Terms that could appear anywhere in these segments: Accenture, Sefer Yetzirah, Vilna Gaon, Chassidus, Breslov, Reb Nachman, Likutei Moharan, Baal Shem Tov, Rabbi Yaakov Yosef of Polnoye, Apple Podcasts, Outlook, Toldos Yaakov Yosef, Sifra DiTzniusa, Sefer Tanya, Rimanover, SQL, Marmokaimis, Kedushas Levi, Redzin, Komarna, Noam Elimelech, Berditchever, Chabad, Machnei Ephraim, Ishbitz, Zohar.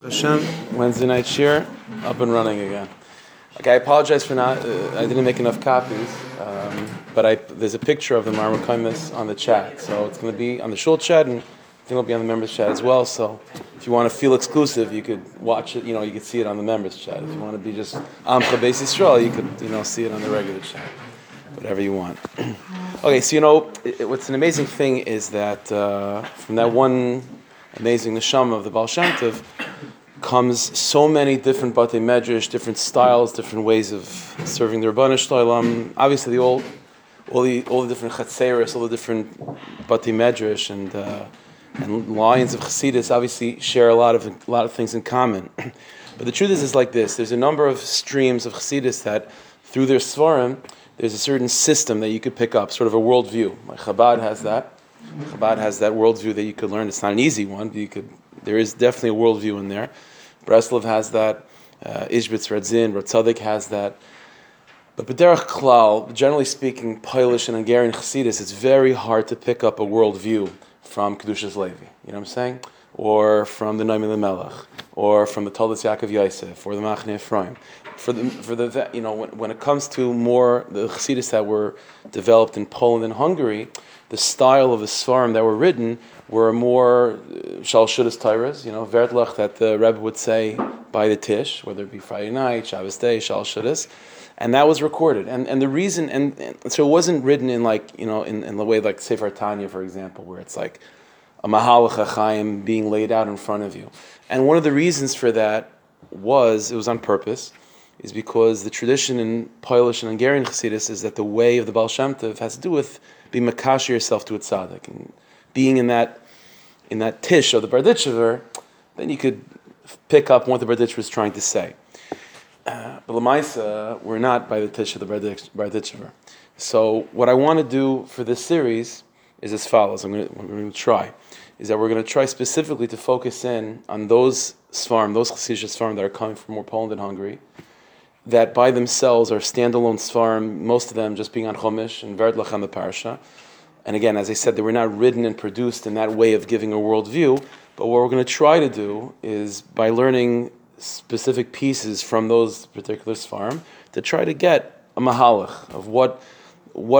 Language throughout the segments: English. Hashem, Wednesday night shir, up and running again. Okay, I apologize for I didn't make enough copies, but there's a picture of the Marmokaimis on the chat, so it's going to be on the shul chat, and I think it'll be on the members chat as well, so if you want to feel exclusive, you could watch it, you could see it on the members chat. If you want to be just Amcha Beis Yisrael, you could, see it on the regular chat, whatever you want. Okay, so what's an amazing thing is that from that one amazing neshama of the Baal Shem Tov comes so many different batei medrash, different styles, different ways of serving the Rabbanu Shel Olam. Obviously, all the different chatzeros, all the different batei medrash, and lines of Chassidus obviously share a lot of things in common. But the truth is, it's like this: there's a number of streams of Chassidus that, through their svarim, there's a certain system that you could pick up, sort of a worldview. Like Chabad has that. Chabad has that worldview that you could learn. It's not an easy one, but there is definitely a worldview in there. Breslov has that. Ishbitz, Redzin, Ratzadik has that. But B'derech Klal, generally speaking, Polish and Hungarian Chassidus, it's very hard to pick up a worldview from Kedushas Levi. You know what I'm saying? Or from the Noam Elimelech, or from the Toldos Yaakov Yosef, or the Machnei Ephraim. When it comes to more the Chassidus that were developed in Poland and Hungary, the style of the svarim that were written were more shal shudas tairas, vertlach that the Rebbe would say by the tish, whether it be Friday night, Shabbos day, shal shudas, and that was recorded. And the reason, and so it wasn't written in in the way like Sefer Tanya, for example, where it's like a mahalach hachaim being laid out in front of you. And one of the reasons for that was on purpose, is because the tradition in Polish and Hungarian Chassidus is that the way of the Baal Shem Tov has to do with being makasher yourself to a tzaddik, and being in that tish of the Berditchever, then you could pick up what the Berditchever was trying to say. But l'maisa, we're not by the tish of the Berditchever. So what I want to do for this series is as follows. We're going to try specifically to focus in on those svarim, those Chassidish svarim that are coming from more Poland and Hungary, that by themselves are standalone svarim, most of them just being on Chumash and Verdlach on the Parsha. And again, as I said, they were not written and produced in that way of giving a worldview, but what we're going to try to do is, by learning specific pieces from those particular svarim, to try to get a mahalach of what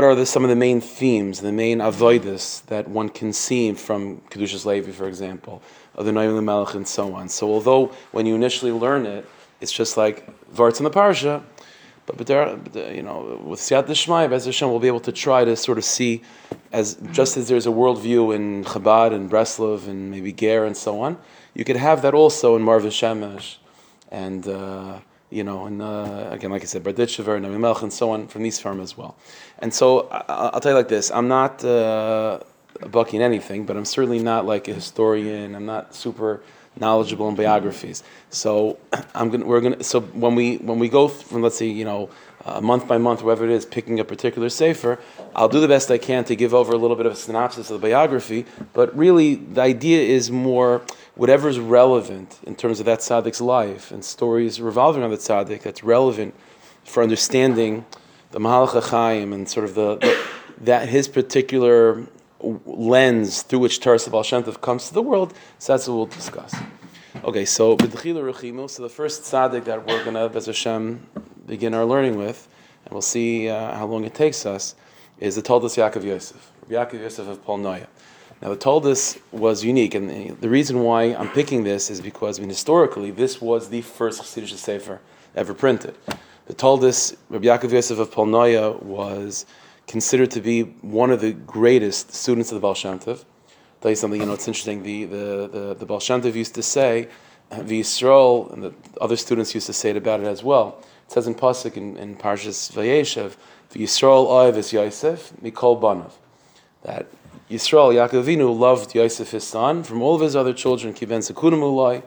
are some of the main themes, the main avodas that one can see from Kedushas Levi, for example, of the Noam Elimelech, and so on. So although when you initially learn it, it's just like Varts on the Parsha, but there, with Siyat Dishmai, Bez Hashem, we'll be able to try to sort of see, just as there's a worldview in Chabad and Breslov and maybe Ger and so on, you could have that also in Marv Shemesh and, again, like I said, Berditchever and Noam Elimelech and so on from these farms as well. And so I'll tell you like this, I'm not bucking anything, but I'm certainly not like a historian, I'm not super knowledgeable in biographies. So when we go from, let's say, month by month, whatever it is, picking a particular sefer, I'll do the best I can to give over a little bit of a synopsis of the biography, but really the idea is more whatever's relevant in terms of that tzaddik's life and stories revolving around the tzaddik that's relevant for understanding the mahalach hachaim and sort of that his particular lens through which Torah Baal Shem Tov comes to the world, so that's what we'll discuss. Okay, so the first tzaddik that we're going to, Bez Hashem, begin our learning with, and we'll see how long it takes us, is the Toldos Yaakov Yosef, Rabbi Yaakov Yosef of Polnoye. Now the Toldos was unique, and the reason why I'm picking this is because, historically, this was the first Chassidish sefer ever printed. The Toldos, Rabbi Yaakov Yosef of Polnoye, was considered to be one of the greatest students of the Baal Shem Tov. I'll tell you something, it's interesting, the Baal Shem Tov used to say, the Yisrael, and the other students used to say it about it as well. It says in Pasuk, in Parshas Vayeshev, the Yisrael ohev es Yosef mikol banav. That Yisrael, Yaakov Avinu, loved Yosef his son from all of his other children, ki ben zekunim ulai.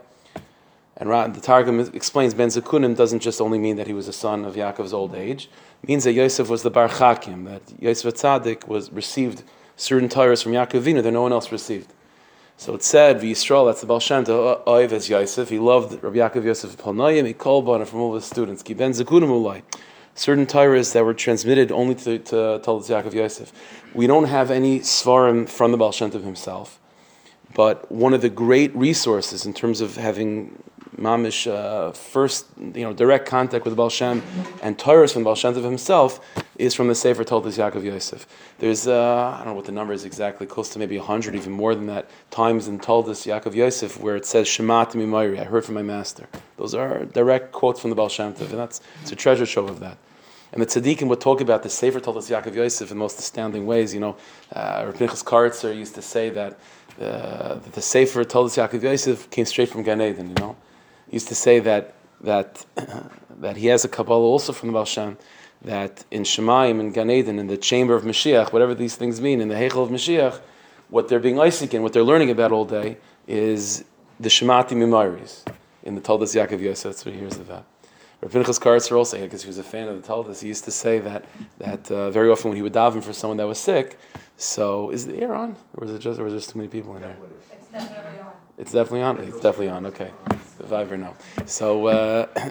And the Targum explains ben zekunim doesn't just only mean that he was a son of Yaakov's old age. It means that Yosef was the bar chakim, that Yosef Tzaddik received certain Torahs from Yaakov Avinu that no one else received. So it said, V'Yisrael, that's the Baal Shem Tov, ohev es Yosef, he loved Rabbi Yaakov Yosef of Polnoye, mikol banav, from all of his students, ki ben zekunim ulai. Certain Torahs that were transmitted only to Toldos Yaakov Yosef. We don't have any svarim from the Baal Shem Tov himself, but one of the great resources in terms of having mamish first, direct contact with Baal Shem and Torah from Baal Shem Tov himself is from the Sefer Toldos Yaakov Yosef. There's I don't know what the number is exactly, close to maybe 100, even more than that, times in Toldos Yaakov Yosef where it says Shema'ati Mimori, I heard from my master. Those are direct quotes from the Baal Shem Tov, and it's a treasure trove of that. And the tzaddikim would talk about the Sefer Toldos Yaakov Yosef in the most astounding ways. Rav Pinchas Karetzer used to say that the Sefer Toldos Yaakov Yosef came straight from Gan Eden. He used to say that he has a Kabbalah also from the Baal Shem, that in Shemayim and Gan Eden, in the chamber of Mashiach, whatever these things mean, in the Heichel of Mashiach, what they're being Isaac in, what they're learning about all day, is the Shemati Mimaris in the Toldos Yaakov Yosef. That's what he hears about. Reb Pinchas Karetzer also, because he was a fan of the Talmud, he used to say that very often when he would daven for someone that was sick. So is the air on, or is it just, or is there too many people in there? It's definitely on. It's definitely on. Okay, the vibe or no. So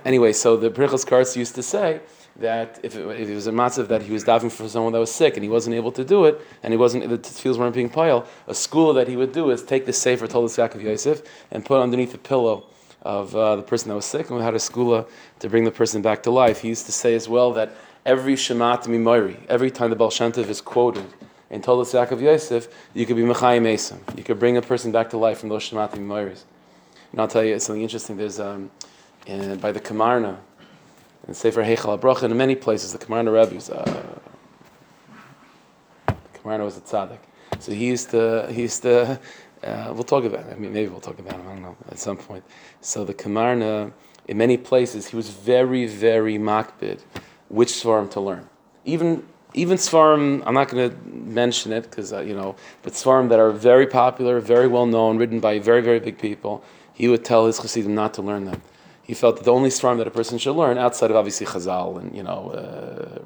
anyway, so the Pinchas Karetzer used to say that if it was a matzav that he was davening for someone that was sick and he wasn't able to do it, and the tefillos weren't being piled, a school that he would do is take the Sefer Toldos Yaakov Yosef and put it underneath the pillow of the person that was sick, and had a skula to bring the person back to life. He used to say as well that every Shemat Mimori, every time the Baal Shem Tov is quoted in Toldos Yaakov Yosef, you could be Mechayim Esim. You could bring a person back to life from those Shemat Mimoris. And I'll tell you something interesting. There's by the Komarna, in Sefer Heichal HaBrocha, and in many places, the Komarna Rebbe, Komarna was a tzaddik. So he used to we'll talk about it. Maybe we'll talk about him, I don't know, at some point. So the Komarna, in many places, he was very, very makbid which Svarim to learn. Even Svarim, I'm not going to mention it, because, but Svarim that are very popular, very well known, written by very, very big people, he would tell his Chassidim not to learn them. He felt that the only Svarim that a person should learn, outside of obviously Chazal and,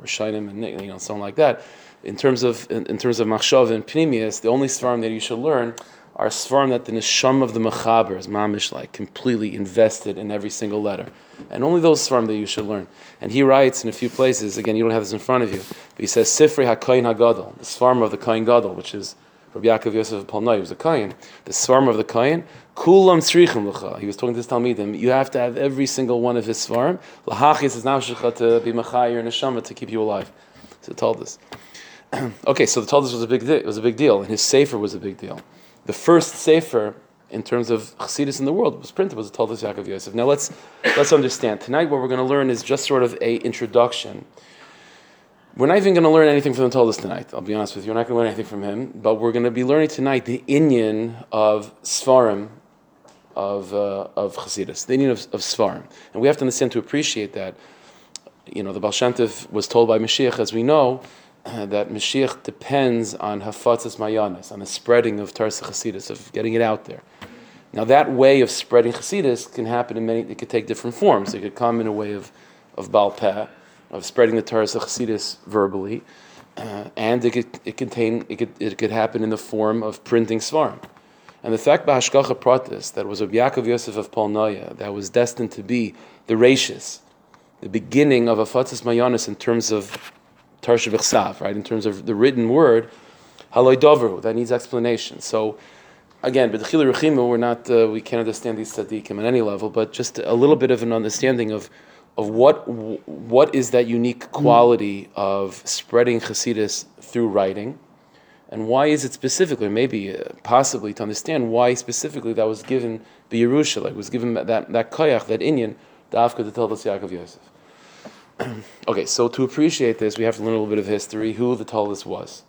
Rishonim and, something like that, in terms of Machshav and Pnimius, the only Svarim that you should learn are svarim that the neshama of the mechaber is mamish, like completely invested in every single letter, and only those svarim that you should learn. And he writes in a few places. Again, you don't have this in front of you, but he says Sifri HaKoyin HaGadol, the svarim of the Koyin Gadol, which is Rabbi Yaakov Yosef of Polnoye, he was a Koyin. The svarim of the Koyin, Kulam Tzrichim L'cha. He was talking to his Talmidim. You have to have every single one of his svarim. L'hachis is nafshecha, to be mechai your neshama, to keep you alive. So he told us. Okay, so the Toldos was a big deal, and his sefer was a big deal. The first sefer, in terms of Chassidus in the world, was the Toldos Yaakov Yosef. Now let's understand. Tonight what we're going to learn is just sort of a introduction. We're not even going to learn anything from the Toldos tonight, I'll be honest with you. We're not going to learn anything from him, but we're going to be learning tonight the inyan of Svarim, of Chassidus, the inyan of Svarim. And we have to understand, to appreciate that, the Baal Shem Tov was told by Mashiach, as we know, that Mashiach depends on hafatzas mayanis, on the spreading of Torah Chassidus, of getting it out there. Now that way of spreading Chassidus can happen in many, it could take different forms. It could come in a way of Baal Peh, of spreading the Torah Chassidus verbally, and it could happen in the form of printing Svarim. And the fact b'hashgacha pratis, that was Rabbi Yaakov Yosef of Polnoye, that was destined to be the reishis, the beginning of hafatzas mayanis in terms of Tarsha B'chsav, right, in terms of the written word, Haloi Dovru, that needs explanation. So, again, Berditchever Rechimu, we can't understand these tzaddikim on any level, but just a little bit of an understanding of what is that unique quality of spreading Chassidus through writing, and why is it specifically, maybe, possibly, to understand why specifically that was given B'Yerusha, like was given that koyach, that inyan, dafka to Toldos Yaakov Yosef. Okay, so to appreciate this, we have to learn a little bit of history, who the Toldos was.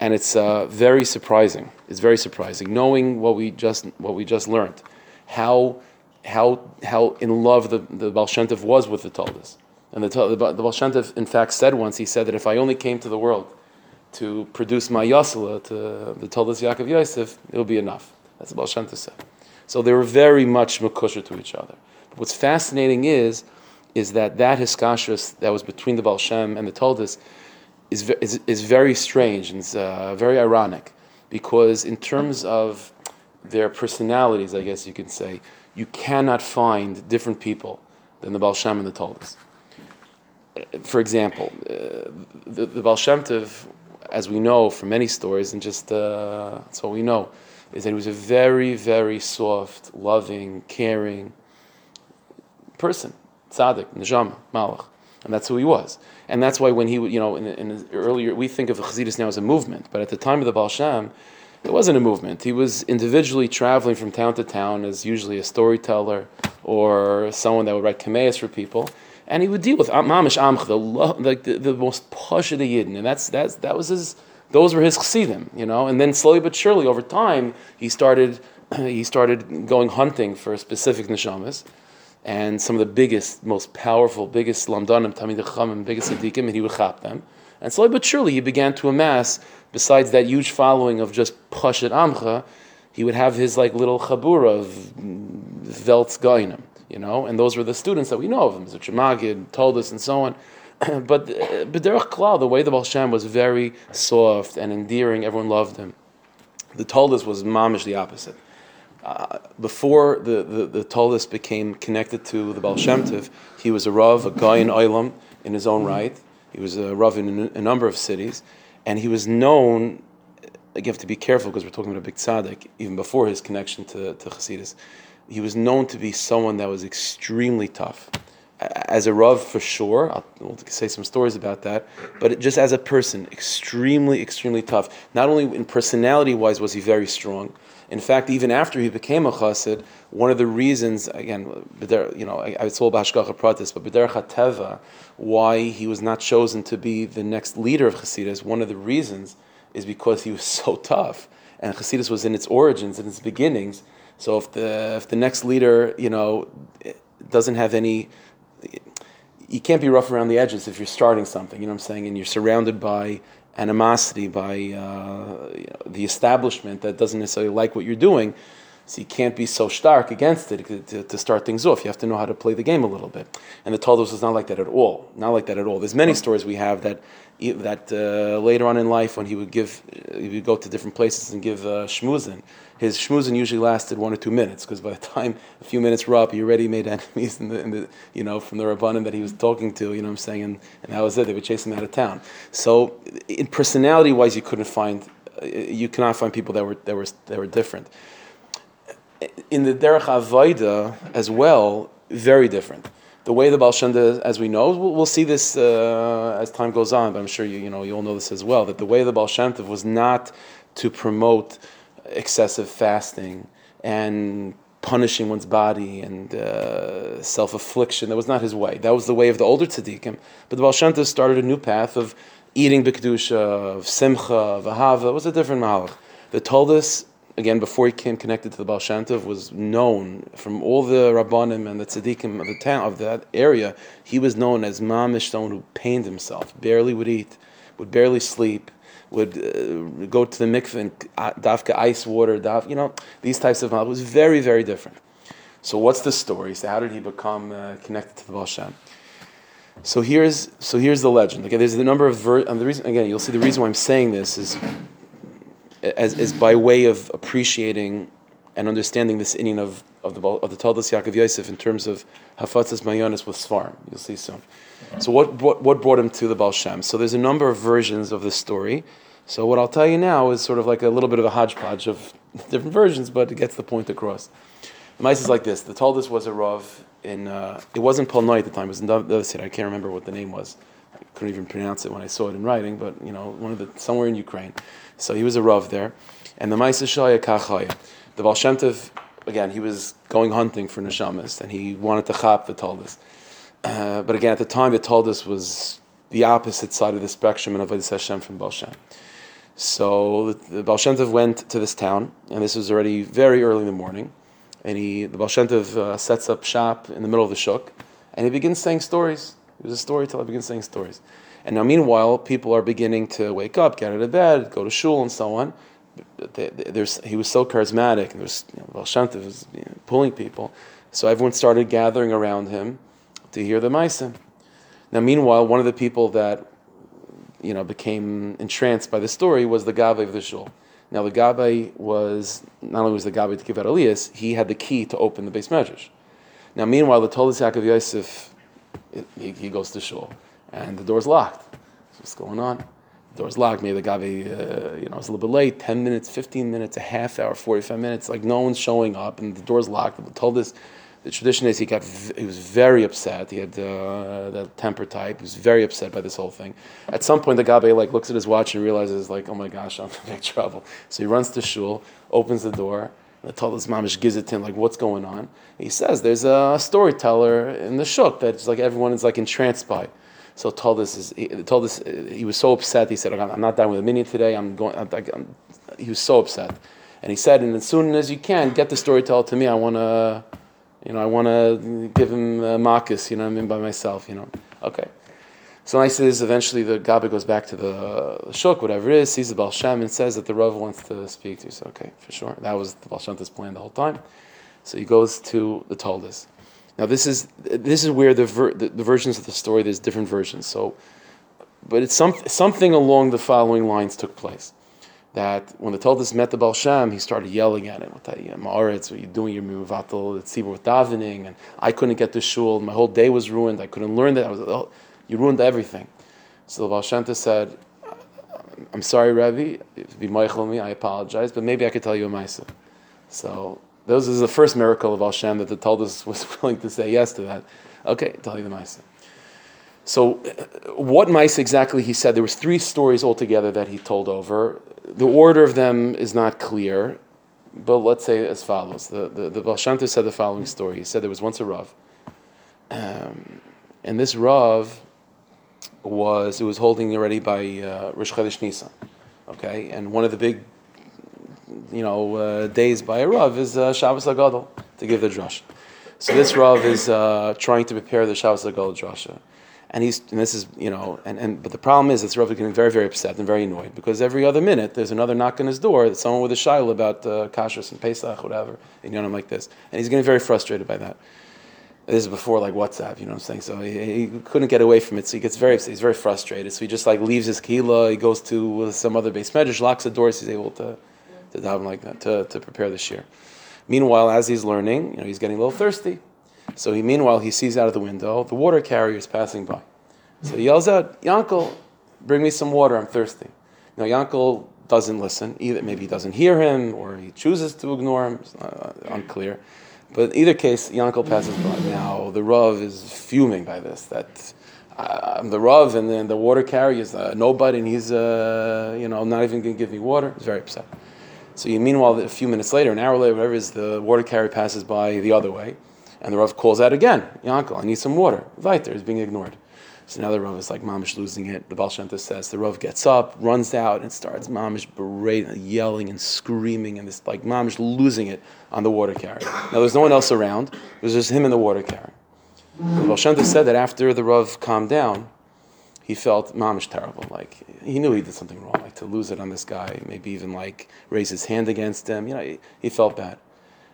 And it's very surprising. It's very surprising, knowing what we just learned, how in love the Baal Shem Tov was with the Toldos. And the Baal Shem Tov, in fact, said once, he said that if I only came to the world to produce my Yosela, to the Toldos Yaakov Yosef, it would be enough. That's what Baal Shem Tov said. So they were very much mekusher to each other. But what's fascinating is that hiskashrus that was between the Baal Shem and the Toldos is very strange, and it's very ironic, because in terms of their personalities, I guess you could say, you cannot find different people than the Baal Shem and the Toldos. For example, the Baal Shem Tov, as we know from many stories, and just that's all we know, is that he was a very, very soft, loving, caring, person, tzaddik, neshama, malach, and that's who he was. And that's why when he, you know, in earlier, we think of the Chassidus now as a movement, but at the time of the Baal Shem, it wasn't a movement. He was individually traveling from town to town as usually a storyteller or someone that would write kameas for people, and he would deal with mamish amch, the most posh of the yidden, and that was his. Those were his chassidim, you know. And then slowly but surely, over time, he started going hunting for specific neshamas, and some of the biggest, most powerful, biggest lamdanim, tamid chachamim, biggest tzaddikim, and he would chop them. And slowly but surely, he began to amass, besides that huge following of just Pashat Amcha, he would have his like little chabura of Veltz Goyim, you know, and those were the students that we know of him, Mr. Magid, Toldos, and so on. But B'derech Klal, the way the Baal Shem was very soft and endearing, everyone loved him. The Toldos was mamish the opposite. Before the Toldos became connected to the Baal Shem Tov, he was a Rav, a Goy in Olam in his own right. He was a Rav in a number of cities, and he was known. You have to be careful because we're talking about a big tzaddik. Even before his connection to Chassidus, he was known to be someone that was extremely tough. As a Rav, for sure, I'll say some stories about that. But just as a person, extremely, extremely tough. Not only in personality-wise was he very strong. In fact, even after he became a Chassid, one of the reasons, again, you know, it's all about Hashgacha Pratis, but B'derech HaTeva, why he was not chosen to be the next leader of Chassidus, one of the reasons is because he was so tough, and Chassidus was in its origins, in its beginnings. So if the next leader, you know, doesn't have any. You can't be rough around the edges if you're starting something, you know what I'm saying? And you're surrounded by animosity, by you know, the establishment that doesn't necessarily like what you're doing. So you can't be so stark against it to start things off. You have to know how to play the game a little bit. And the Toldos was not like that at all. Not like that at all. There's many stories we have that later on in life when he would go to different places and give shmuzin. His shmuzin usually lasted 1 or 2 minutes because by the time a few minutes were up, he already made enemies in the you know, from the rabbanim that he was talking to, you know what I'm saying, and that was it. They would chase him out of town. So in personality-wise, you cannot find people that were different. In the Derech Avoda as well, very different. The way the Baal Shem Tov, as we know, we'll see this as time goes on, but I'm sure you all know this as well, that the way the Baal Shem Tov was not to promote excessive fasting and punishing one's body and self-affliction. That was not his way. That was the way of the older tzaddikim. But the Baal Shem Tov started a new path of eating b'kedusha, of simcha, of ahava. It was a different mahalach. The Toldos, again, before he came connected to the Baal Shem Tov, was known from all the rabbanim and the tzaddikim of the town, of that area. He was known as mamish, someone who pained himself, barely would eat, would barely sleep, would go to the mikveh and dafka ice water, you know, these types of. It was very, very different. So what's the story? So how did he become connected to the Baal Shem? So here's the legend. Okay, there's a number of the reason. Again, you'll see the reason why I'm saying this is. As by way of appreciating and understanding this inyan of the Toldos Yaakov Yosef in terms of Hafatzas Mayonis with Svarim. You'll see soon. So what brought him to the Baal Shem? So there's a number of versions of this story. So what I'll tell you now is sort of like a little bit of a hodgepodge of different versions, but it gets the point across. The mice is like this. The Toldos was a Rav in, it wasn't Polnoye at the time, it was in the other city. I can't remember what the name was. I couldn't even pronounce it when I saw it in writing, but you know, somewhere in Ukraine. So he was a Rav there, and the Maisa Shaya Kachaya. The Baal Shem Tov, again, he was going hunting for neshamas, and he wanted to chop the Toldos. But again, at the time, the Toldos was the opposite side of the spectrum in Avodas Hashem from Baal Shem. So the Baal Shem Tov went to this town, and this was already very early in the morning, and the Baal Shem Tov sets up shop in the middle of the shuk, and he begins saying stories. He was a storyteller, begins saying stories. And now, meanwhile, people are beginning to wake up, get out of bed, go to shul, and so on. He was so charismatic, and there's, you know, Baal Shem Tov was pulling people. So everyone started gathering around him to hear the Maisa. Now, meanwhile, one of the people that, you know, became entranced by the story was the Gabbai of the shul. Now, the Gabbai was, not only was the Gabbai to give out aliyas, he had the key to open the Beis Medrash. Now, meanwhile, the Toldos Yaakov Yosef, he goes to shul, and the door's locked. What's going on? The door's locked. Maybe the Gabbai, you know, it's a little bit late, 10 minutes, 15 minutes, a half hour, 45 minutes, like no one's showing up, and the door's locked. The Toldos The tradition is he was very upset. He had that temper type. He was very upset by this whole thing. At some point, the Gabe looks at his watch and realizes, oh my gosh, I'm in big trouble. So he runs to shul, opens the door. The Toldos Mamish gives it to him, what's going on? He says, there's a storyteller in the shuk that's everyone is entranced by. So Toldos, he was so upset. He said, I'm not done with a minion today. He was so upset. And he said, and as soon as you can, get the storyteller to me. I want to give him Marcus, by myself, Okay. So I says, eventually the Gabi goes back to the shuk, whatever it is, sees the Baal Shem and says that the Rav wants to speak to you. So, okay, for sure. That was the Baal Shem's plan the whole time. So he goes to the Toldos. Now this is where the versions of the story, there's different versions. So, but it's something along the following lines took place. That when the Toldos met the Baal Shem, he started yelling at him. Ma'aretz, what are you doing? You're mivatel the tzibur with davening, and I couldn't get to shul. My whole day was ruined. I couldn't learn that. You ruined everything. So the Baal Shem Tov said, "I'm sorry, Rebbe. Be meichel me. I apologize, but maybe I could tell you a ma'aseh." So this is the first miracle of Baal Shem that the Toldos was willing to say yes to that. Okay, tell you the ma'aseh. So what ma'aseh exactly he said? There was three stories altogether that he told over. The order of them is not clear, but let's say as follows. The Baal Shem Tov said the following story. He said there was once a Rav, and this Rav was holding already by Rosh Chodesh Nisan, okay? And one of the big, days by a Rav is Shabbos HaGadol, to give the drasha. So this Rav is trying to prepare the Shabbos HaGadol drasha. And but the problem is, it's Rav getting very, very upset and very annoyed because every other minute there's another knock on his door, that's someone with a shayla about kashrus and Pesach, whatever, and I'm like this, and he's getting very frustrated by that. This is before WhatsApp, So he couldn't get away from it, so he gets very upset. He's very frustrated, so he just leaves his kehila, he goes to some other base medrash, locks the doors, so he's able to daven like that to prepare the shir. Meanwhile, as he's learning, he's getting a little thirsty. So he sees out of the window, the water carrier is passing by. So he yells out, Yankel, bring me some water, I'm thirsty. Now Yankel doesn't listen, either maybe he doesn't hear him, or he chooses to ignore him, it's unclear. But in either case, Yankel passes by. Now the Rav is fuming by this, that I'm the Rav and then the water carrier is nobody and he's not even going to give me water. He's very upset. So meanwhile, a few minutes later, an hour later, whatever it is, the water carrier passes by the other way. And the Rav calls out again, Yankel, I need some water. Viter is being ignored. So now the Rav is mamish losing it. The Baal Shem Tov says, the Rav gets up, runs out, and starts mamish berating, yelling and screaming, and this mamish losing it on the water carrier. Now there's no one else around. There's just him and the water carrier. The Baal Shem Tov said that after the Rav calmed down, he felt mamish terrible. He knew he did something wrong. To lose it on this guy, maybe even raise his hand against him. He felt bad.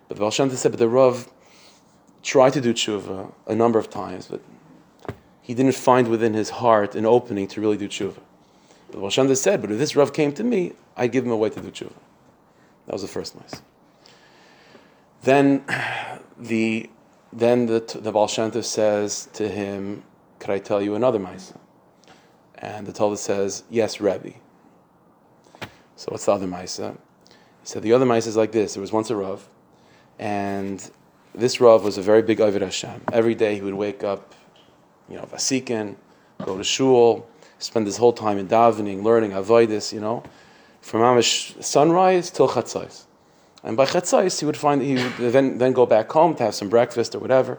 But the Baal Shem Tov said, but the Rav tried to do tshuva a number of times, but he didn't find within his heart an opening to really do tshuva. But Baal Shem Tov said, but if this Rav came to me, I'd give him a way to do tshuva. That was the first ma'aseh. Then the Baal Shem Tov says to him, could I tell you another ma'aseh? And the Toldos says, yes, Rebbe. So what's the other ma'aseh? He said, the other ma'aseh is like this. There was once a Rav, and this Rav was a very big Oved Hashem. Every day he would wake up, Vasikin, go to shul, spend his whole time in davening, learning, avoidus, from Amish sunrise till Chatzais. And by Chatzais, he would then go back home to have some breakfast or whatever.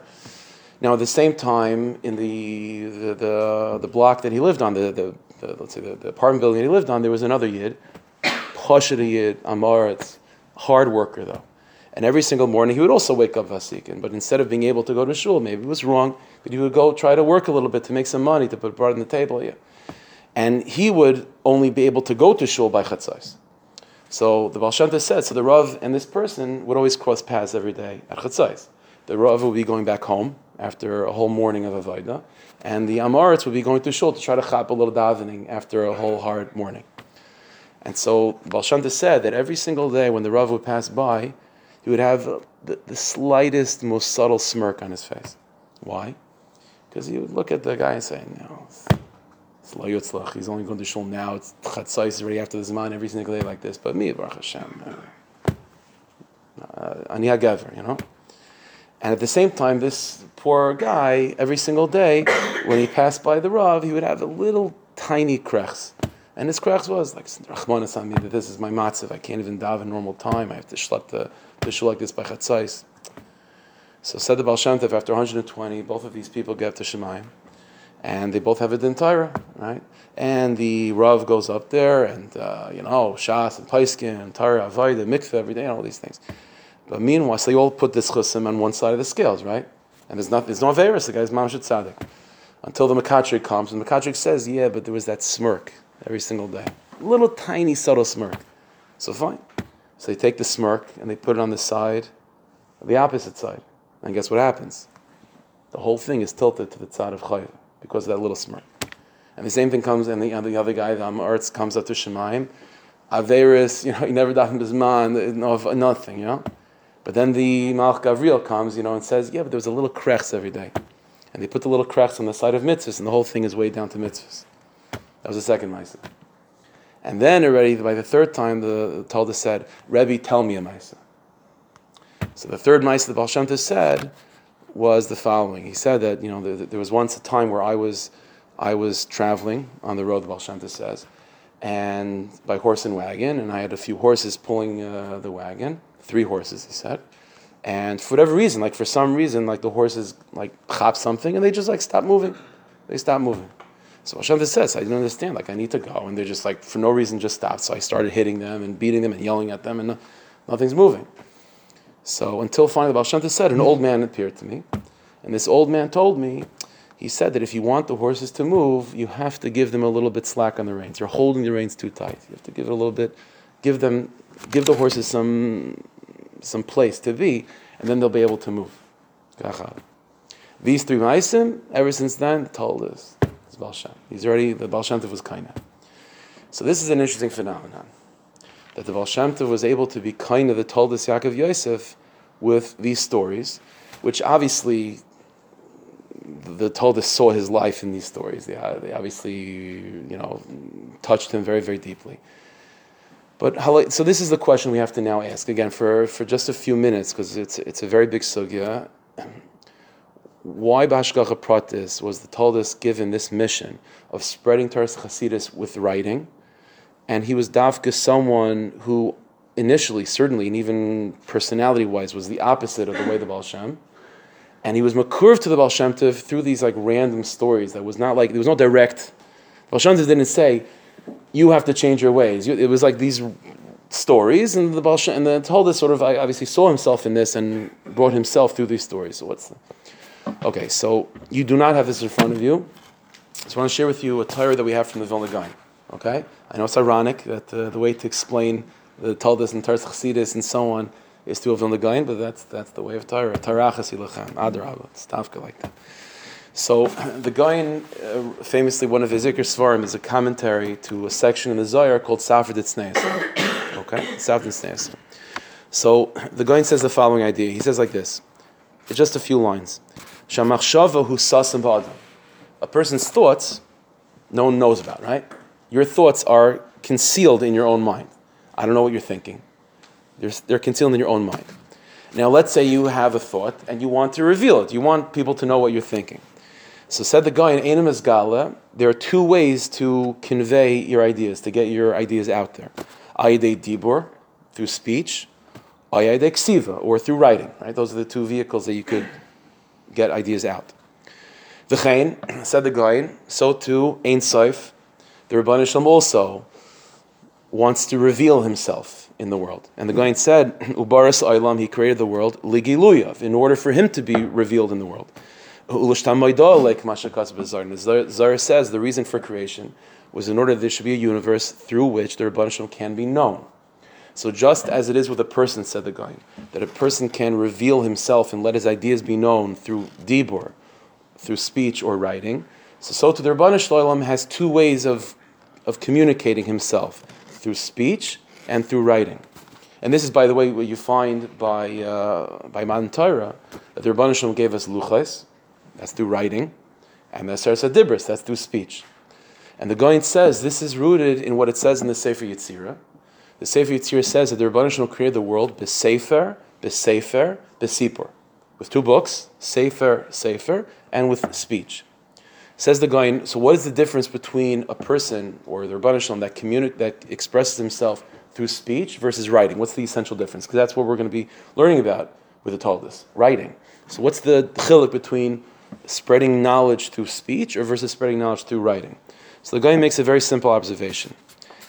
Now at the same time, in the block that he lived on, the apartment building that he lived on, there was another Yid, Choshed Yid, Amaretz, hard worker though. And every single morning he would also wake up Vasikin, but instead of being able to go to shul, maybe it was wrong, but he would go try to work a little bit to make some money to put bread on the table. Yeah. And he would only be able to go to shul by Chatzais. So the Baal Shem Tov said, so the Rav and this person would always cross paths every day at Chatzais. The Rav would be going back home after a whole morning of Avaida, and the Amaretz would be going to shul to try to chop a little davening after a whole hard morning. And so Baal Shem Tov said that every single day when the Rav would pass by, he would have the slightest, most subtle smirk on his face. Why? Because he would look at the guy and say, no, it's lo yotzlach. He's only going to shul now. It's Chatzais already after the Zman every single day like this. But me, Baruch Hashem, ani hagever, And at the same time, this poor guy, every single day, when he passed by the Rav, he would have a little tiny krechs. And his krechs was like, Rachmana Sami, that this is my matzav. I can't even daven normal time. I have to shlep the shul like this by chatzais. So said the Baal Shem Tov, after 120, both of these people get to Shemayim. And they both have a din Torah, right? And the Rav goes up there and, Shas and Paiskin and Torah, Avayda, Mikveh, every day, and all these things. But meanwhile, so they all put this chusam on one side of the scales, right? And there's no averis. The guy's mamshut tzaddik. Until the Makatrik comes, and the Makatrik says, yeah, but there was that smirk every single day. Little tiny subtle smirk. So fine. So they take the smirk and they put it on the side, the opposite side. And guess what happens? The whole thing is tilted to the tzad of Chayv because of that little smirk. And the same thing comes, and the other guy, the Amaretz, comes up to Shemayim. Averis, he never davened bisman, nothing, But then the Malach Gavriel comes, and says, yeah, but there was a little krechs every day. And they put the little krechs on the side of mitzvahs, and the whole thing is way down to mitzvahs. That was the second ma'aseh. And then already, by the third time, the Talmud said, Rebbe, tell me a ma'aseh. So the third ma'aseh the Baal Shem Tov said was the following. He said that, there was once a time where I was traveling on the road, the Baal Shem Tov says, and by horse and wagon, and I had a few horses pulling the wagon. 3 horses, he said, and for whatever reason, for some reason, the horses hop something, and they just stop moving. They stop moving. So Hashem says, I didn't understand. I need to go, and they're just for no reason just stopped. So I started hitting them and beating them and yelling at them, and nothing's moving. So until finally, Baal Shem Tov said, an old man appeared to me, and this old man told me, he said that if you want the horses to move, you have to give them a little bit slack on the reins. You're holding the reins too tight. You have to give it a little bit. Give the horses some place to be, and then they'll be able to move. These 3 ma'asim, ever since then, told us. It's Baal Shem. The Baal Shem Tov was kaina. So this is an interesting phenomenon, that the Baal Shem Tov was able to be kaina the Toldos Yaakov Yosef with these stories, which obviously the Toldos saw his life in these stories. They obviously, touched him very, very deeply. But so this is the question we have to now ask again for just a few minutes, because it's a very big sugya. Why b'hashgacha pratis was the Toldos given this mission of spreading Torah's Chasidus with writing, and he was dafka someone who initially, certainly, and even personality-wise, was the opposite of the way the Baal Shem, and he was makurv to the Baal Shem Tov through these random stories that was not there was no direct. Baal Shem Tov didn't say, you have to change your ways. It was these stories, and the Baal Shem and the Toldos sort of obviously saw himself in this and brought himself through these stories. So okay, so you do not have this in front of you. So I want to share with you a Torah that we have from the Vilna Gaon. Okay? I know it's ironic that the way to explain the Toldos and Torah's Chasidus and so on is through a Vilna Gaon, but that's the way of Torah. Torah chasilachem, adarabah, stavka like that. So the Gaon, famously, one of his Iker Svarim is a commentary to a section in the Zohar called Sifra DiTzniusa. Okay? Sifra DiTzniusa. So the Gaon says the following idea. He says like this. It's just a few lines. Shamachshava hu sasim ba'adam. A person's thoughts, no one knows about, right? Your thoughts are concealed in your own mind. I don't know what you're thinking. They're concealed in your own mind. Now let's say you have a thought and you want to reveal it. You want people to know what you're thinking. So said the guy in Einem Esgala, there are 2 ways to convey your ideas, to get your ideas out there. Ayidei dibur, through speech, ayidei ksiva, or through writing. Right? Those are the 2 vehicles that you could get ideas out. V'chein, said the guy, so too, Ein Sof, the Rebbeinu Shlom also wants to reveal himself in the world. And the guy said, Ubaris Olam, he created the world, ligiluyav, in order for him to be revealed in the world. The Zohar says the reason for creation was in order that there should be a universe through which the Rebbeinu Shlom can be known. So just as it is with a person, said the Gaon, that a person can reveal himself and let his ideas be known through dibur, through speech or writing, so to the Rebbeinu Shlom has 2 ways of communicating himself, through speech and through writing. And this is, by the way, what you find by Matan Torah, that the Rebbeinu Shlom gave us luchos. That's through writing. And the Sarsa Dibris, that's through speech. And the Gaon says this is rooted in what it says in the Sefer Yetzirah. The Sefer Yetzirah says that the Rebbeinu Shlom created the world b'sefer, b'sipur. with two books, Sefer, and with speech. Says the Gaon, so what is the difference between a person or the Rebbeinu Shalom that expresses himself through speech versus writing? What's the essential difference? Because that's what we're going to be learning about with the Toldos, writing. So what's the chiluk between spreading knowledge through speech or versus spreading knowledge through writing? So the Gaon makes a very simple observation.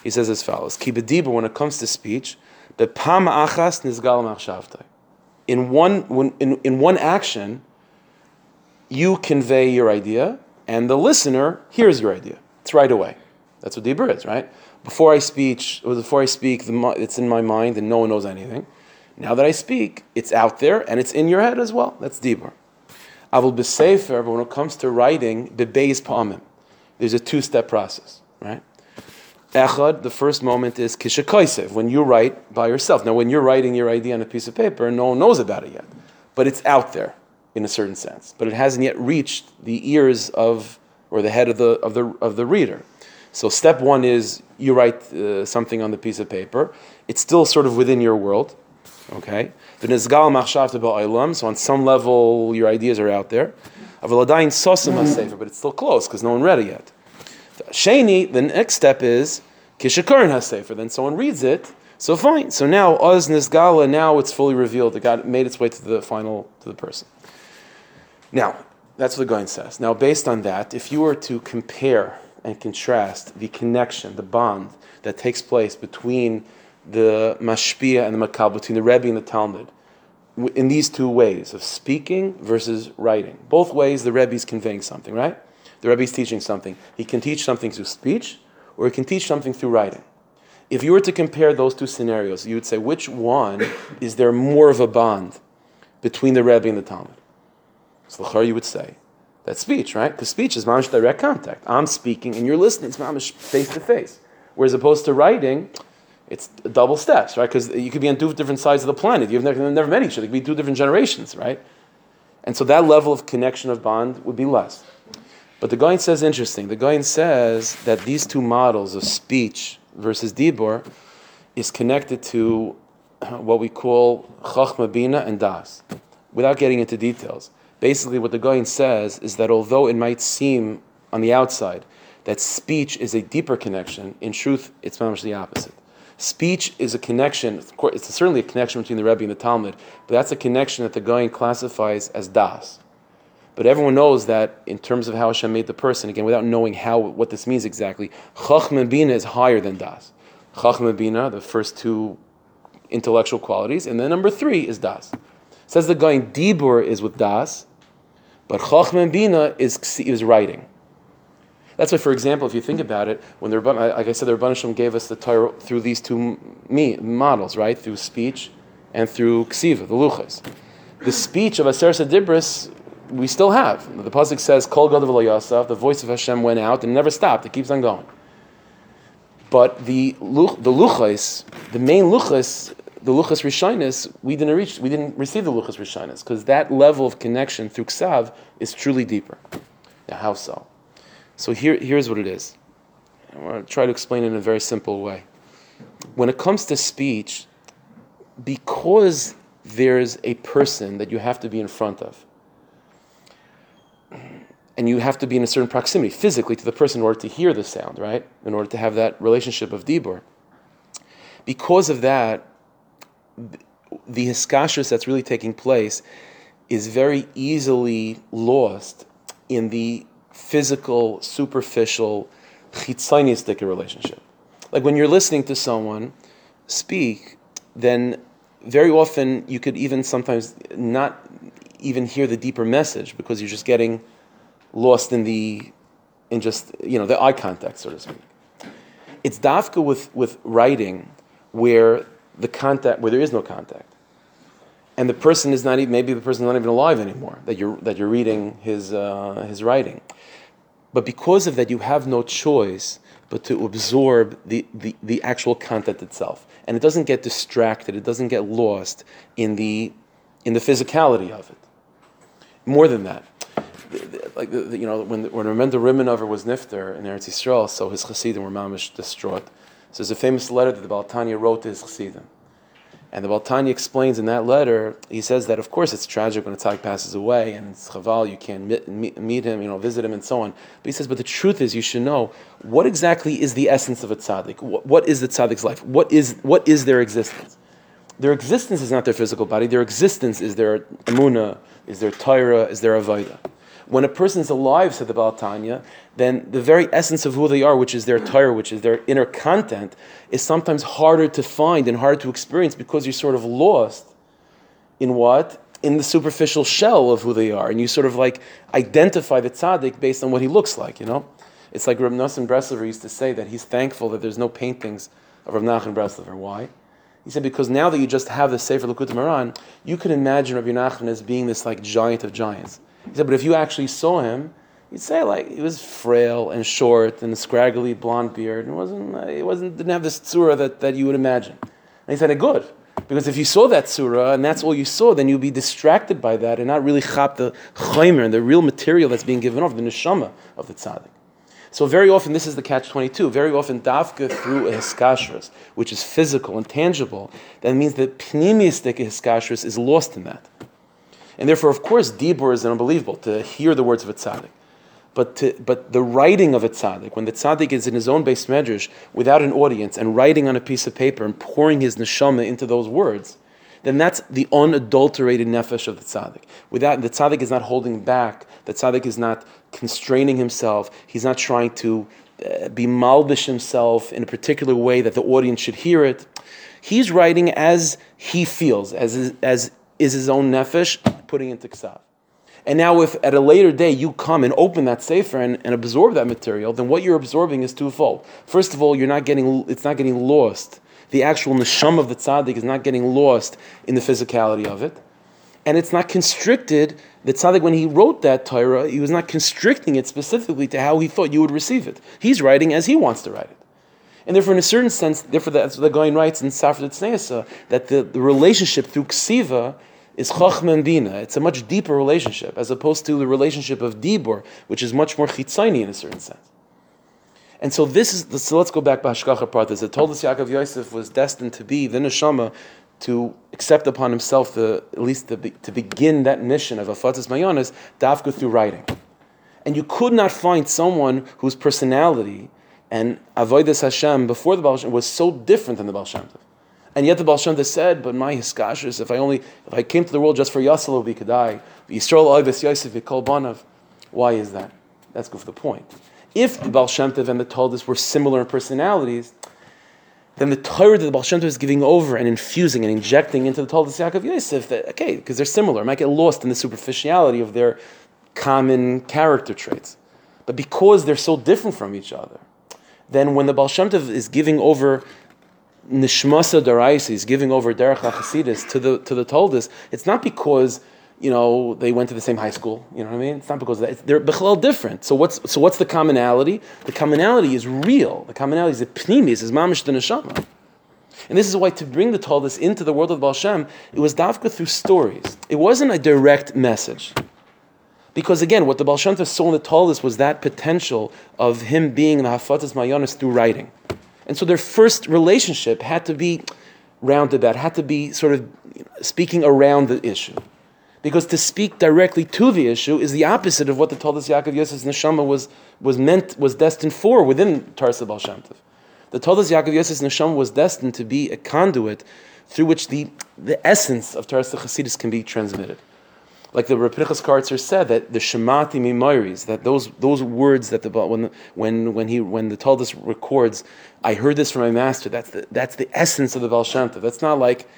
He says as follows: Ki b'dibur, when it comes to speech, b'pam achas nizgal machshavtai. In one action, you convey your idea, and the listener hears your idea. It's right away. That's what dibur is, right? Before I speak, it's in my mind and no one knows anything. Now that I speak, it's out there and it's in your head as well. That's dibur. Avul b'sefer, but when it comes to writing, b'beis pa'amim, there's a two-step process, right? Echad, the first moment is kishakaisev, when you write by yourself. Now, when you're writing your idea on a piece of paper, no one knows about it yet, but it's out there in a certain sense. But it hasn't yet reached the ears of, or the head of the reader. So step one is you write something on the piece of paper. It's still sort of within your world, okay? So on some level, your ideas are out there. But it's still close because no one read it yet. Sheni, the next step is Kishakarin HaSefer. Then someone reads it, so fine. So now, Oz Nisgala, now it's fully revealed. It got made its way to the person. Now, that's what the Gaon says. Now, based on that, if you were to compare and contrast the connection, the bond that takes place between the Mashpia and the Makabel, between the Rebbe and the Talmud, in these two ways of speaking versus writing. Both ways, the Rebbe is conveying something, right? The Rebbe is teaching something. He can teach something through speech, or he can teach something through writing. If you were to compare those two scenarios, you would say, which one is there more of a bond between the Rebbe and the Talmud? So l'chor you would say, that's speech, right? Because speech is mamish direct contact. I'm speaking and you're listening. It's mamish face to face. Whereas opposed to writing, it's double steps, right? Because you could be on two different sides of the planet. You've never met each other. It could be two different generations, right? And so that level of connection of bond would be less. But the Gaon says, interesting, the Gaon says that these two models of speech versus dibur is connected to what we call chachma bina and das, without getting into details. Basically, what the Gaon says is that although it might seem on the outside that speech is a deeper connection, in truth, it's much the opposite. Speech is a connection, of course, it's certainly a connection between the Rebbe and the Talmud, but that's a connection that the Gaon classifies as das. But everyone knows that in terms of how Hashem made the person, again, without knowing what this means exactly, Chachma Bina is higher than Das. Chachma Bina, the first two intellectual qualities, and then number three is Das. It says the Gaon Dibur is with Das, but Chachma Bina is writing. That's why, for example, if you think about it, when the Rebbeinu, like I said, the Rebbeinu Shalom gave us the Torah through these two models, right? Through speech and through Ksiva, the Luchas. The speech of Aseret HaDibros we still have. The pasuk says, Kol Gadav L'Yasaf, the voice of Hashem went out and never stopped. It keeps on going. But the luchas, the main luchas, the luchas rishonis, we didn't receive the luchas rishonis, because that level of connection through ksav is truly deeper. Now, how so? So here's what it is. I'm going to try to explain it in a very simple way. When it comes to speech, because there's a person that you have to be in front of, and you have to be in a certain proximity physically to the person in order to hear the sound, right? In order to have that relationship of dibur. Because of that, the hiskashus that's really taking place is very easily lost in the physical, superficial, chitzainistic relationship. Like when you're listening to someone speak, then very often you could even sometimes not even hear the deeper message because you're just getting lost in the eye contact, so to speak. It's dafka with writing where there is no contact, and the person is not even, maybe the person's not even alive anymore that you're reading his writing. But because of that, you have no choice but to absorb the actual content itself, and it doesn't get distracted. It doesn't get lost in the physicality of it. More than that. Like, when Remender Rimanover was nifter in Eretz Yisrael, so his chassidim were mamish distraught. So there's a famous letter that the Baal Tanya wrote to his chassidim. And the Baal Tanya explains in that letter, he says that of course it's tragic when a tzaddik passes away and it's chaval, you can't meet him, visit him and so on. But he says, but the truth is you should know what exactly is the essence of a tzaddik. What is the tzaddik's life? What is their existence? Their existence is not their physical body. Their existence is their emunah, is their Torah, is their avodah. When a person is alive, said the Baal Tanya, then the very essence of who they are, which is their Torah, which is their inner content, is sometimes harder to find and harder to experience because you're sort of lost in what? In the superficial shell of who they are. And you sort of identify the tzaddik based on what he looks like, It's like Reb Nachman Breslov used to say that he's thankful that there's no paintings of Reb Nachman Breslov. Why? He said, because now that you just have the Sefer Likutei Moharan, you can imagine Rabbi Nachman as being this giant of giants. He said, but if you actually saw him, you'd say he was frail and short and a scraggly blonde beard and didn't have this tzura that you would imagine. And he said, good, because if you saw that tzura and that's all you saw, then you'd be distracted by that and not really chap the chaymer and the real material that's being given off, the neshama of the tzaddik. So very often, this is the catch-22, very often dafka through a hiskashrus, which is physical and tangible, that means that pnimistic hiskashrus is lost in that. And therefore, of course, dibur is unbelievable, to hear the words of a tzaddik. But the writing of a tzaddik, when the tzaddik is in his own base medrash, without an audience, and writing on a piece of paper and pouring his neshama into those words, then that's the unadulterated nefesh of the tzaddik. Without, the tzaddik is not holding back, the tzaddik is not constraining himself, he's not trying to be malbish himself in a particular way that the audience should hear it. He's writing as he feels, as is his own nefesh, putting into ksav. And now if at a later day you come and open that sefer and absorb that material, then what you're absorbing is twofold. First of all, it's not getting lost. The actual neshama of the tzaddik is not getting lost in the physicality of it. And it's not constricted, the tzaddik, when he wrote that Torah, he was not constricting it specifically to how he thought you would receive it. He's writing as he wants to write it. And therefore, in a certain sense, that's what the Gaon writes in Sifra DiTzniusa, that the relationship through ksiva is Chachma and Bina. It's a much deeper relationship, as opposed to the relationship of Dibur, which is much more Chitzaini in a certain sense. And so so let's go back to Hashgacha Pratis. It told us Yaakov Yosef was destined to be the Neshama, to accept upon himself, to begin that mission of Afatas Mayonis, Dafka through writing. And you could not find someone whose personality and Avodas Hashem before the Baal Shem was so different than the Baal Shem Tov. And yet the Baal Shem Tov said, but my hiskashus, if I came to the world just for Yasalo Bikadai, Yisrael Oivas Yosef Yikol Banav, why is that? That's good for the point. If the Baal Shem Tov and the Toldos were similar in personalities, then the Torah that the Baal Shem Tov is giving over and infusing and injecting into the Toldos Yaakov Yosef, because they're similar, might get lost in the superficiality of their common character traits. But because they're so different from each other, then when the Baal Shem Tov is giving over Nishmasa Daraisi, is giving over Derech HaChasidus to the Toldos, it's not because they went to the same high school. You know what I mean? It's not because of that. They're bechlal different. So what's the commonality? The commonality is real. The commonality is the pnimis, is mamish the neshama. And this is why to bring the Toldos into the world of the Baal Shem, it was dafka through stories. It wasn't a direct message. Because again, what the Baal Shem Tov saw in the Toldos was that potential of him being the Hafatas Mayonis through writing. And so their first relationship had to be roundabout, had to be sort of speaking around the issue. Because to speak directly to the issue is the opposite of what the Toldos Yaakov Yosef's neshama was destined for within Tarsa Baal Shem Tov. The Toldos Yaakov Yosef's neshama was destined to be a conduit through which the essence of Tarsa Chasidus can be transmitted. Like the Rav Pinchas Karetzer said that the Shemati Mimoiris, that those words that when the Toldos records, I heard this from my master. That's the essence of the Baal Shem Tov. That's not like.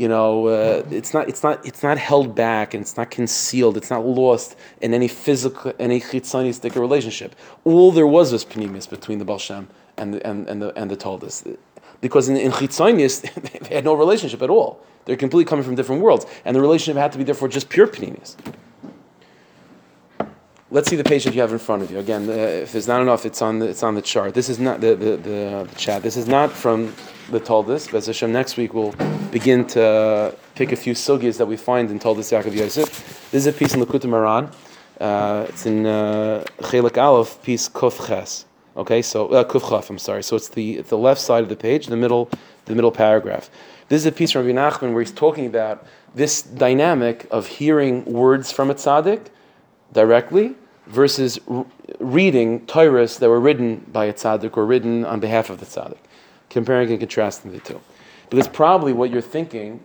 It's not held back, and it's not concealed. It's not lost in any physical, any chitzanistic relationship. All there was pnimis between the Baal Shem and the Toldos, because in chitzanis they had no relationship at all. They're completely coming from different worlds, and the relationship had to be therefore just pure pnimis. Let's see the page that you have in front of you again. If there's not enough, it's on the chart. This is not the chat. This is not from the Toldos. B'ezras Hashem, next week we'll begin to pick a few sugyas that we find in Toldos Yaakov Yosef. This is a piece in Likutei Moharan. It's in Chelik Aleph, piece Kuf Ches. Okay, so Kuf Chaf, I'm sorry. So it's the left side of the page, the middle paragraph. This is a piece from Reb Nachman where he's talking about this dynamic of hearing words from a tzaddik directly versus reading Torahs that were written by a tzaddik or written on behalf of the tzaddik, comparing and contrasting the two. Because probably what you're thinking,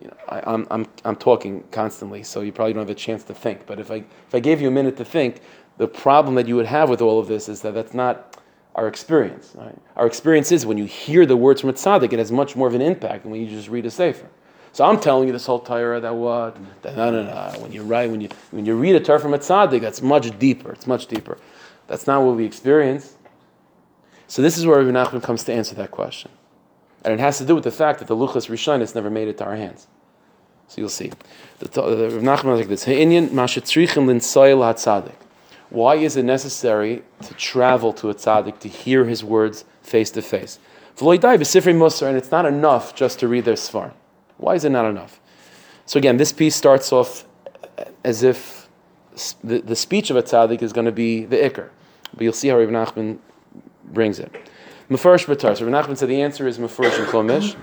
you know, I'm talking constantly, so you probably don't have a chance to think. But if I gave you a minute to think, the problem that you would have with all of this is that that's not our experience. Right? Our experience is when you hear the words from a tzaddik, it has much more of an impact than when you just read a sefer. So I'm telling you this whole Torah that what? No. When you read a Torah from a tzaddik, that's much deeper. It's much deeper. That's not what we experience. So this is where Reb Nachman comes to answer that question. And it has to do with the fact that the Luchas Rishonis never made it to our hands. So you'll see. The Reb Nachman is like this. Ha'inyan mashetzrichim linsoil ha'tzaddik. Why is it necessary to travel to a tzaddik to hear his words face to face? V'lo yidai b'sifrei musar, and it's not enough just to read their svar. Why is it not enough? So again, this piece starts off as if the speech of a tzaddik is going to be the ikar. But you'll see how Reb Nachman brings it. Mefarish b'tar. So Reb Nachman said the answer is mefarish and klomish.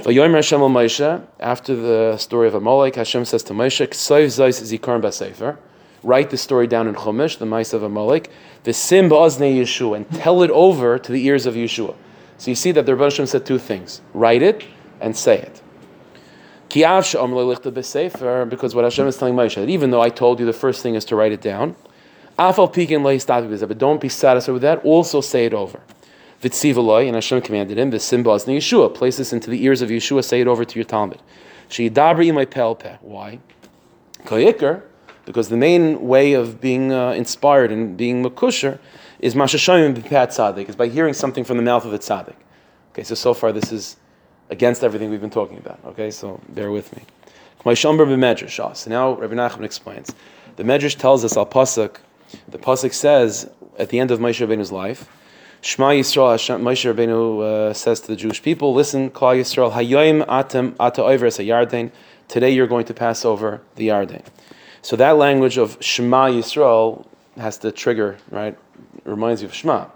V'yomer Hashem al Moshe, after the story of Amalek, Hashem says to Moshe, "K'soiv zayis zikaron b'sefer." Write the story down in Chumash, the Ma'ase of Amalek, the Sim Ba'oznei Yeshua, and tell it over to the ears of Yeshua. So you see that the Rebbeinu Shem said two things: write it and say it. Because what Hashem is telling Moshe, that even though I told you the first thing is to write it down, but don't be satisfied with that. Also say it over. And Hashem commanded him, the Sim Ba'oznei Yeshua, place this into the ears of Yeshua, say it over to your Talmud. Why? Because the main way of being inspired and being makusher is mashashayim b'pat tzaddik, is by hearing something from the mouth of the tzaddik. Okay, so far this is against everything we've been talking about. Okay, so bear with me. So now Rabbi Nachman explains. The Medrash tells us al pasuk. The pasuk says at the end of Moshe Rabbeinu's life, Shema Yisrael. Moshe Rabbeinu says to the Jewish people, "Listen, Klal Yisrael, hayoyim atem ata over es hayarden. Today you're going to pass over the Yarden." So that language of Shema Yisrael has to trigger, right? It reminds you of Shema.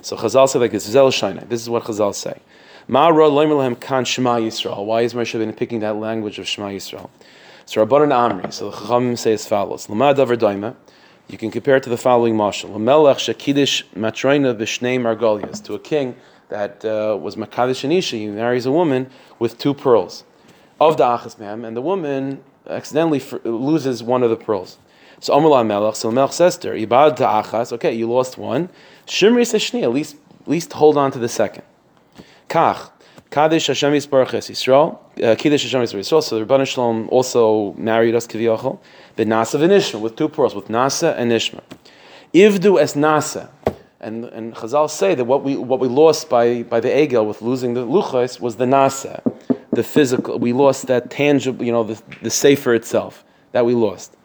So Chazal said like this, Zel Shaina. This is what Chazal say. Ma ra loim lehem kan Shema Yisrael. Why is Moshe Rabbeinu picking that language of Shema Yisrael? So Rabbanan Amri. So the Chachamim say as follows. Lama davar daima. You can compare it to the following mashal. Lamelech shekidish matroina b'shnei margolias. To a king that was makadosh an isha. He marries a woman with two pearls. Of the achas mehem. And the woman accidentally loses one of the pearls. So Amar Melech, so Melech says to her, Ibad ta'achas, okay, you lost one. Shimri seshni, at least hold on to the second. Kach, Kadesh Hashem Yisparach Es Yisrael, Kedesh Hashem Yisparach Es Yisrael, so the Rebbeinu Shalom also married us, Kiviyachol, the Nasa v'Nishma, with two pearls, with Nasa and Nishma. Ivdu es Nasa, and Chazal say that what we lost by the Egel with losing the Luchos was the Nasa. The physical, we lost that tangible, you know, the sefer itself that we lost.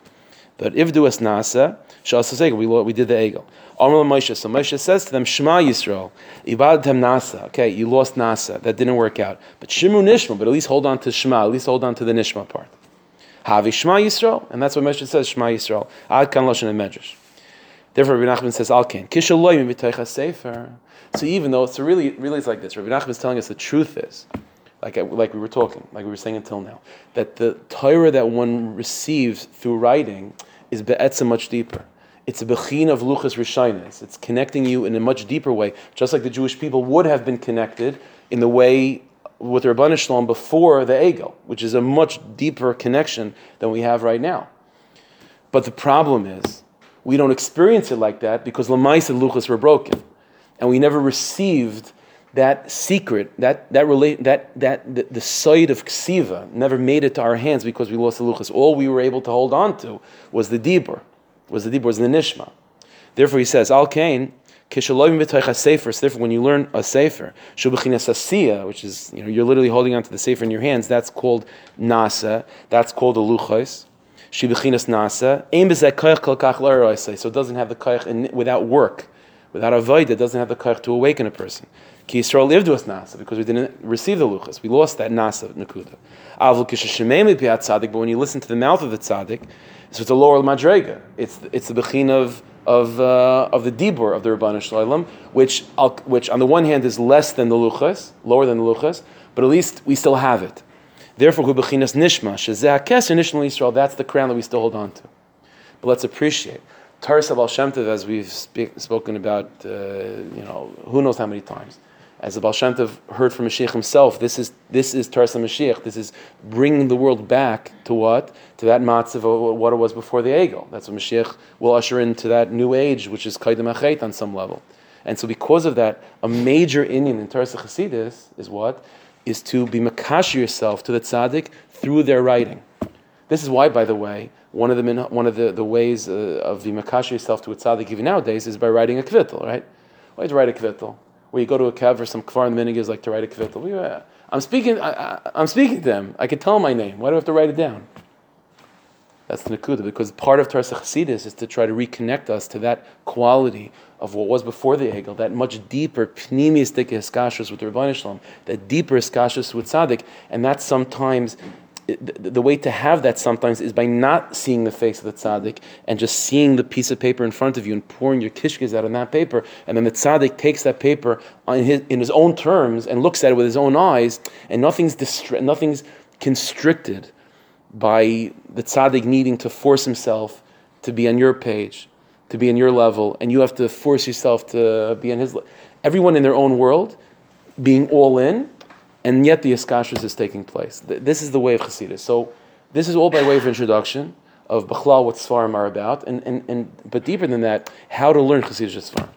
But ivdu es nasa shas egel, we did the egel. Amar Moshe, so Moshe says to them, Shema Yisrael, ibadtem nasa. Okay, you lost nasa, that didn't work out. But shimru nishma, but at least hold on to Shema, at least hold on to the nishma part. Havi Shema Yisrael, and that's what Moshe says, Shema Yisrael. Ad kan loshen and medrash. Therefore, Rabbi Nachman says, Al ken kisha loyim v'toicha sefer. So even though it's really it's like this, Rabbi Nachman is telling us the truth is, like we were talking, like we were saying until now, that the Torah that one receives through writing is be'etzah much deeper. It's a bechin of luchas rishonos. It's connecting you in a much deeper way, just like the Jewish people would have been connected in the way with the Rebbeinu Shalom before the Egel, which is a much deeper connection than we have right now. But the problem is, we don't experience it like that because l'maisa and luchas were broken, and we never received that secret, the side of Ksiva never made it to our hands because we lost the Luchas. All we were able to hold on to was the Dibur, was the Nishma. Therefore he says, Al Kain, Kishalovim V'toicha Sefer, therefore when you learn a Sefer, Shubachinas Asiya, which is, you know, you're literally holding on to the Sefer in your hands, that's called Nasa, that's called the Luchas, Shibachinas Nasa, Ein B'zeh Koyach Kol Kach L'Ero Esei, so it doesn't have the Koyach without work. Without avoid, it doesn't have the koyach to awaken a person. Ki Yisrael ivdu es nasa, because we didn't receive the luchas. We lost that nasa, nakuda. Avul kishashimei piat tzaddik, but when you listen to the mouth of the tzaddik, so it's a lower madrega. It's the bechin of of the dibur of the Ribono Shel Olam, which on the one hand is less than the luchas, lower than the luchas, but at least we still have it. Therefore, hu b'chinas nishma shezeh hakeser nishma l'Yisrael. That's the crown that we still hold on to. But let's appreciate Taras Baal Shem Tov, as we've spoken about, who knows how many times. As the Baal Shem Tov heard from Mashiach himself, this is Taras HaMashiach. This is bringing the world back to what? To that matzav of what it was before the Egel. That's what Mashiach will usher into that new age, which is Kaidem HaChet on some level. And so because of that, a major inyan in Taras HaChasidus is what? Is to be makasher yourself to the tzaddik through their writing. This is why, by the way, one of the ways of the makasher yourself to a tzaddik even nowadays is by writing a kvittel, right? Why do you write a kvittel? Where you go to a kev or some kvar and the minhag is like to write a kvittel. I'm speaking to them. I can tell my name. Why do I have to write it down? That's the nekuda, because part of Taras HaChasidus is to try to reconnect us to that quality of what was before the Egel, that much deeper pnimistic iskashus with the Ribono Shel Olam, that deeper iskashus with tzaddik, and that sometimes. The way to have that sometimes is by not seeing the face of the tzaddik and just seeing the piece of paper in front of you and pouring your kishkas out on that paper, and then the tzaddik takes that paper in his own terms and looks at it with his own eyes, and nothing's constricted by the tzaddik needing to force himself to be on your page, to be on your level, and you have to force yourself to be on his level. Everyone in their own world being all in, and yet the iskashus is taking place. This is the way of Chassidus. So this is all by way of introduction of Bechlal, what Svarim are about, but deeper than that, how to learn Chassidus Svarim.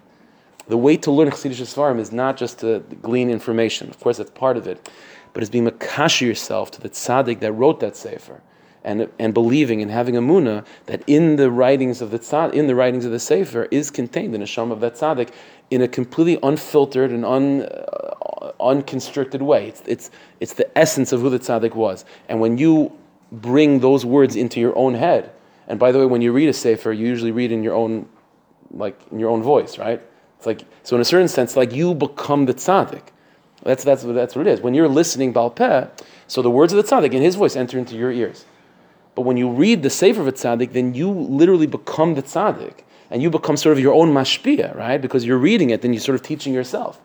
The way to learn Chassidus Svarim is not just to glean information. Of course, that's part of it, but it's being makasher yourself to the tzaddik that wrote that sefer, and believing and having amuna that in the writings of the tzaddik, in the writings of the sefer, is contained the neshama of that tzaddik in a completely unfiltered and unconstricted way. It's the essence of who the tzaddik was. And when you bring those words into your own head, and by the way, when you read a sefer, you usually read in your own voice, right? It's like, so in a certain sense, like you become the tzaddik. That's what it is. When you're listening Baal Peh, so the words of the tzaddik in his voice enter into your ears. But when you read the sefer of a tzaddik, then you literally become the tzaddik, and you become sort of your own mashpia, right? Because you're reading it, then you're sort of teaching yourself.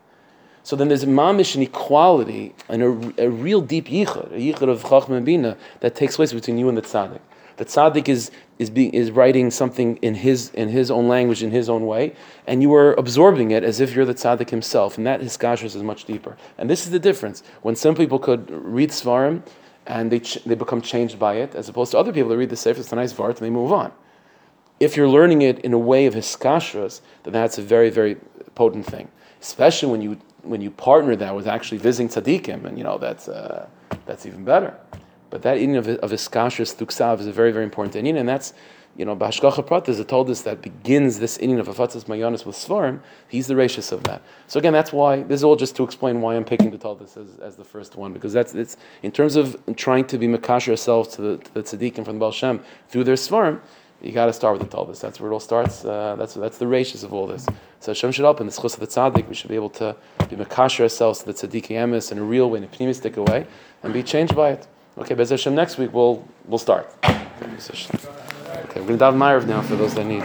So then there's a mamish and equality and a real deep yichud, a yichud of chachma and bina that takes place between you and the tzaddik. The tzaddik is writing something in his own language, in his own way, and you are absorbing it as if you're the tzaddik himself, and that hiskashus is much deeper. And this is the difference. When some people could read Svarim and they become changed by it, as opposed to other people that read the Sefer Tanai's Vart and they move on. If you're learning it in a way of hiskashus, then that's a very, very potent thing, especially when you partner that with actually visiting tzaddikim, and that's even better. But that inyan of iskashus tuksav is a very, very important inyan, and that's, b'hashgacha prat, there's a Toldos that begins this inyan of afatzas mayanis with Svarim. He's the reshus of that. So again, that's why, this is all just to explain why I'm picking the Toldos as the first one, because it's in terms of trying to be makasher ourselves to the tzaddikim from the Baal Shem through their Svarim. You got to start with the Toldos. That's where it all starts. That's the rashis of all this. So Hashem should help in the schus of the tzaddik. We should be able to be makasher ourselves to the tzaddikim emes in a real way, in a pneumistic way, and be changed by it. Okay, Bez Hashem, next week we'll start. Okay, we're going to daven Ma'ariv now for those that need.